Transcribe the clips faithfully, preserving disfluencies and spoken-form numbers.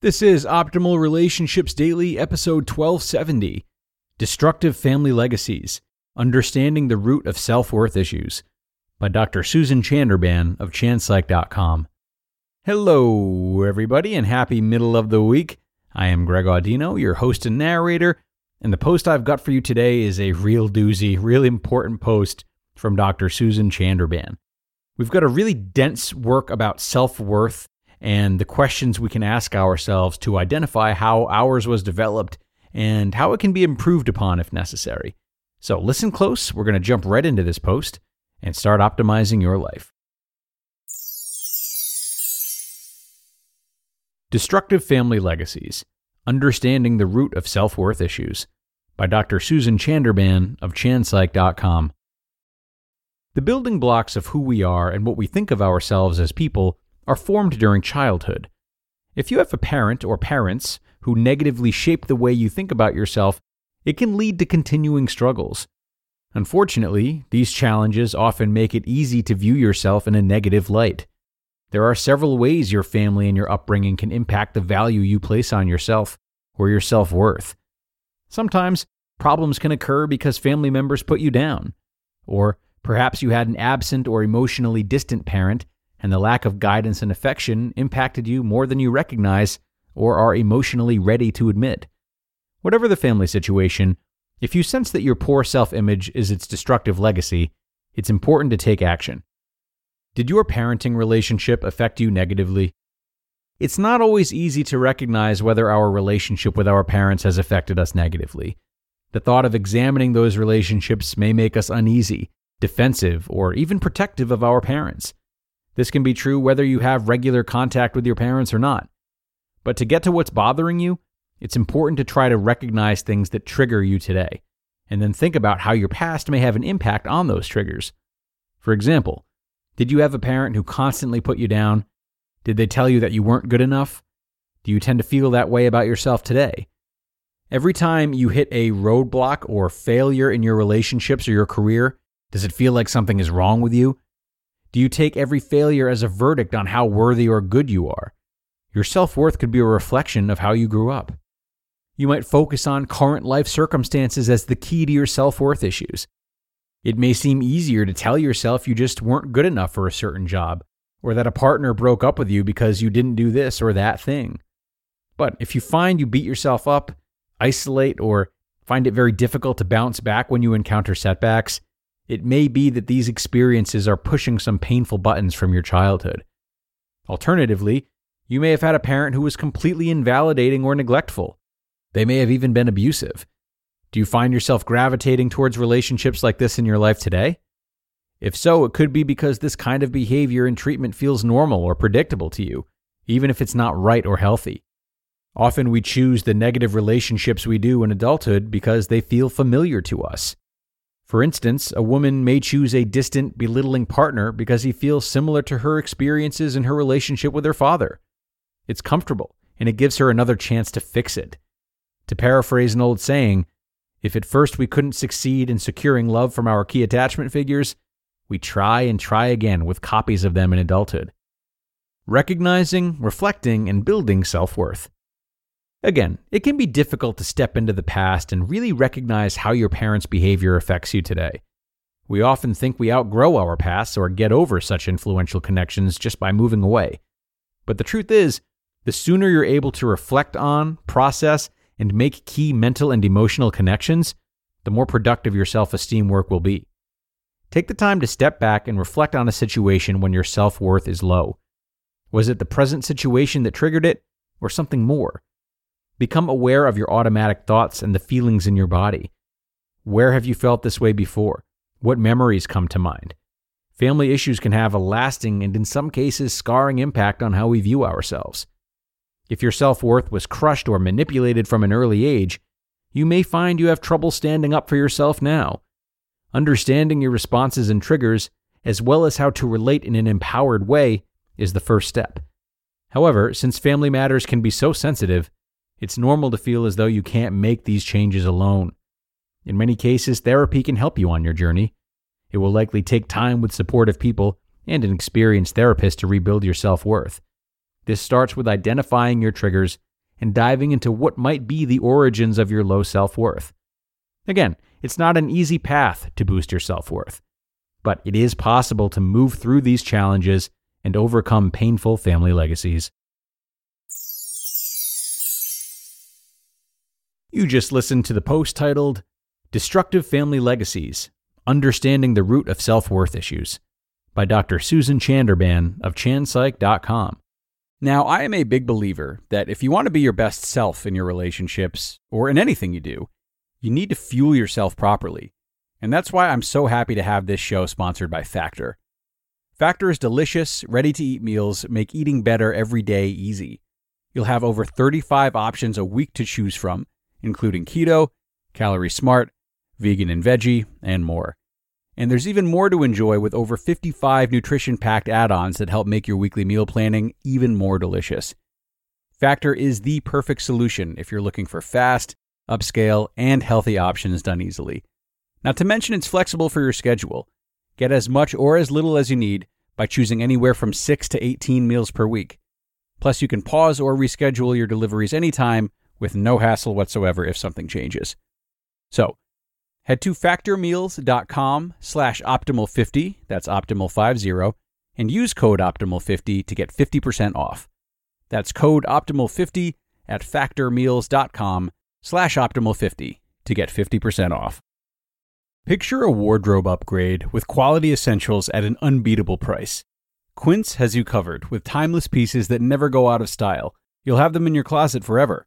This is Optimal Relationships Daily, episode twelve seventy, Destructive Family Legacies, Understanding the Root of Self-Worth Issues, by Doctor Susan Chanderbahn of Chan Psych dot com. Hello, everybody, and happy middle of the week. I am Greg Ardino, your host and narrator, and the post I've got for you today is a real doozy, real important post from Doctor Susan Chanderbahn. We've got a really dense work about self-worth and the questions we can ask ourselves to identify how ours was developed and how it can be improved upon if necessary. So listen close. We're going to jump right into this post and start optimizing your life. Destructive Family Legacies, Understanding the Root of Self-Worth Issues, by Doctor Susan Chanderbahn of Chan Psych dot com. The building blocks of who we are and what we think of ourselves as people are formed during childhood. If you have a parent or parents who negatively shape the way you think about yourself, it can lead to continuing struggles. Unfortunately, these challenges often make it easy to view yourself in a negative light. There are several ways your family and your upbringing can impact the value you place on yourself or your self-worth. Sometimes, problems can occur because family members put you down. Or perhaps you had an absent or emotionally distant parent, and the lack of guidance and affection impacted you more than you recognize or are emotionally ready to admit. Whatever the family situation, if you sense that your poor self-image is its destructive legacy, it's important to take action. Did your parenting relationship affect you negatively? It's not always easy to recognize whether our relationship with our parents has affected us negatively. The thought of examining those relationships may make us uneasy, defensive, or even protective of our parents. This can be true whether you have regular contact with your parents or not. But to get to what's bothering you, it's important to try to recognize things that trigger you today, and then think about how your past may have an impact on those triggers. For example, did you have a parent who constantly put you down? Did they tell you that you weren't good enough? Do you tend to feel that way about yourself today? Every time you hit a roadblock or failure in your relationships or your career, does it feel like something is wrong with you? Do you take every failure as a verdict on how worthy or good you are? Your self-worth could be a reflection of how you grew up. You might focus on current life circumstances as the key to your self-worth issues. It may seem easier to tell yourself you just weren't good enough for a certain job, or that a partner broke up with you because you didn't do this or that thing. But if you find you beat yourself up, isolate, or find it very difficult to bounce back when you encounter setbacks, it may be that these experiences are pushing some painful buttons from your childhood. Alternatively, you may have had a parent who was completely invalidating or neglectful. They may have even been abusive. Do you find yourself gravitating towards relationships like this in your life today? If so, it could be because this kind of behavior and treatment feels normal or predictable to you, even if it's not right or healthy. Often we choose the negative relationships we do in adulthood because they feel familiar to us. For instance, a woman may choose a distant, belittling partner because he feels similar to her experiences in her relationship with her father. It's comfortable, and it gives her another chance to fix it. To paraphrase an old saying, if at first we couldn't succeed in securing love from our key attachment figures, we try and try again with copies of them in adulthood. Recognizing, reflecting, and building self-worth. Again, it can be difficult to step into the past and really recognize how your parents' behavior affects you today. We often think we outgrow our past or get over such influential connections just by moving away. But the truth is, the sooner you're able to reflect on, process, and make key mental and emotional connections, the more productive your self-esteem work will be. Take the time to step back and reflect on a situation when your self-worth is low. Was it the present situation that triggered it, or something more? Become aware of your automatic thoughts and the feelings in your body. Where have you felt this way before? What memories come to mind? Family issues can have a lasting and in some cases scarring impact on how we view ourselves. If your self-worth was crushed or manipulated from an early age, you may find you have trouble standing up for yourself now. Understanding your responses and triggers, as well as how to relate in an empowered way, is the first step. However, since family matters can be so sensitive, it's normal to feel as though you can't make these changes alone. In many cases, therapy can help you on your journey. It will likely take time with supportive people and an experienced therapist to rebuild your self-worth. This starts with identifying your triggers and diving into what might be the origins of your low self-worth. Again, it's not an easy path to boost your self-worth, but it is possible to move through these challenges and overcome painful family legacies. You just listened to the post titled, Destructive Family Legacies, Understanding the Root of Self-Worth Issues, by Doctor Susan Chanderbahn of Chan Psych dot com. Now, I am a big believer that if you want to be your best self in your relationships or in anything you do, you need to fuel yourself properly. And that's why I'm so happy to have this show sponsored by Factor. Factor's delicious, ready-to-eat meals make eating better every day easy. You'll have over thirty-five options a week to choose from, including keto, calorie smart, vegan and veggie, and more. And there's even more to enjoy with over fifty-five nutrition-packed add-ons that help make your weekly meal planning even more delicious. Factor is the perfect solution if you're looking for fast, upscale, and healthy options done easily. Not to mention it's flexible for your schedule. Get as much or as little as you need by choosing anywhere from six to eighteen meals per week. Plus, you can pause or reschedule your deliveries anytime with no hassle whatsoever if something changes. So, head to factor meals dot com slash optimal fifty, that's optimal fifty, and use code optimal fifty to get fifty percent off. That's code optimal fifty at factor meals dot com slash optimal fifty to get fifty percent off. Picture a wardrobe upgrade with quality essentials at an unbeatable price. Quince has you covered with timeless pieces that never go out of style. You'll have them in your closet forever.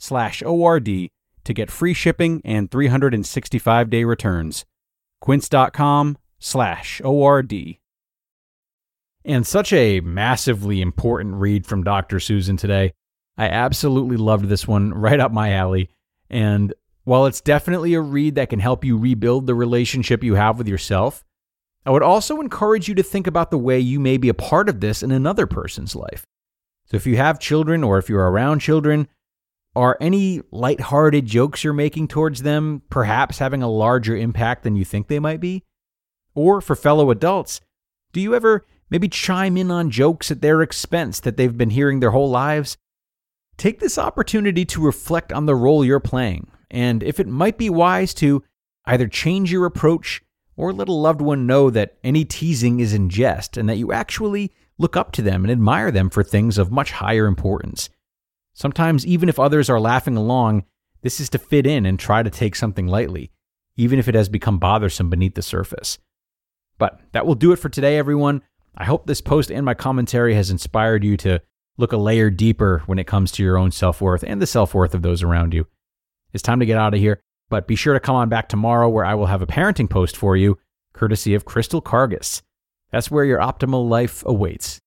slash O R D to get free shipping and three hundred sixty-five day returns. Quince dot com slash O R D. And such a massively important read from Doctor Susan today. I absolutely loved this one, right up my alley. And while it's definitely a read that can help you rebuild the relationship you have with yourself, I would also encourage you to think about the way you may be a part of this in another person's life. So if you have children or if you're around children, are any lighthearted jokes you're making towards them perhaps having a larger impact than you think they might be? Or for fellow adults, do you ever maybe chime in on jokes at their expense that they've been hearing their whole lives? Take this opportunity to reflect on the role you're playing, and if it might be wise to either change your approach or let a loved one know that any teasing is in jest and that you actually look up to them and admire them for things of much higher importance. Sometimes, even if others are laughing along, this is to fit in and try to take something lightly, even if it has become bothersome beneath the surface. But that will do it for today, everyone. I hope this post and my commentary has inspired you to look a layer deeper when it comes to your own self-worth and the self-worth of those around you. It's time to get out of here. But be sure to come on back tomorrow where I will have a parenting post for you, courtesy of Crystal Cargus. That's where your optimal life awaits.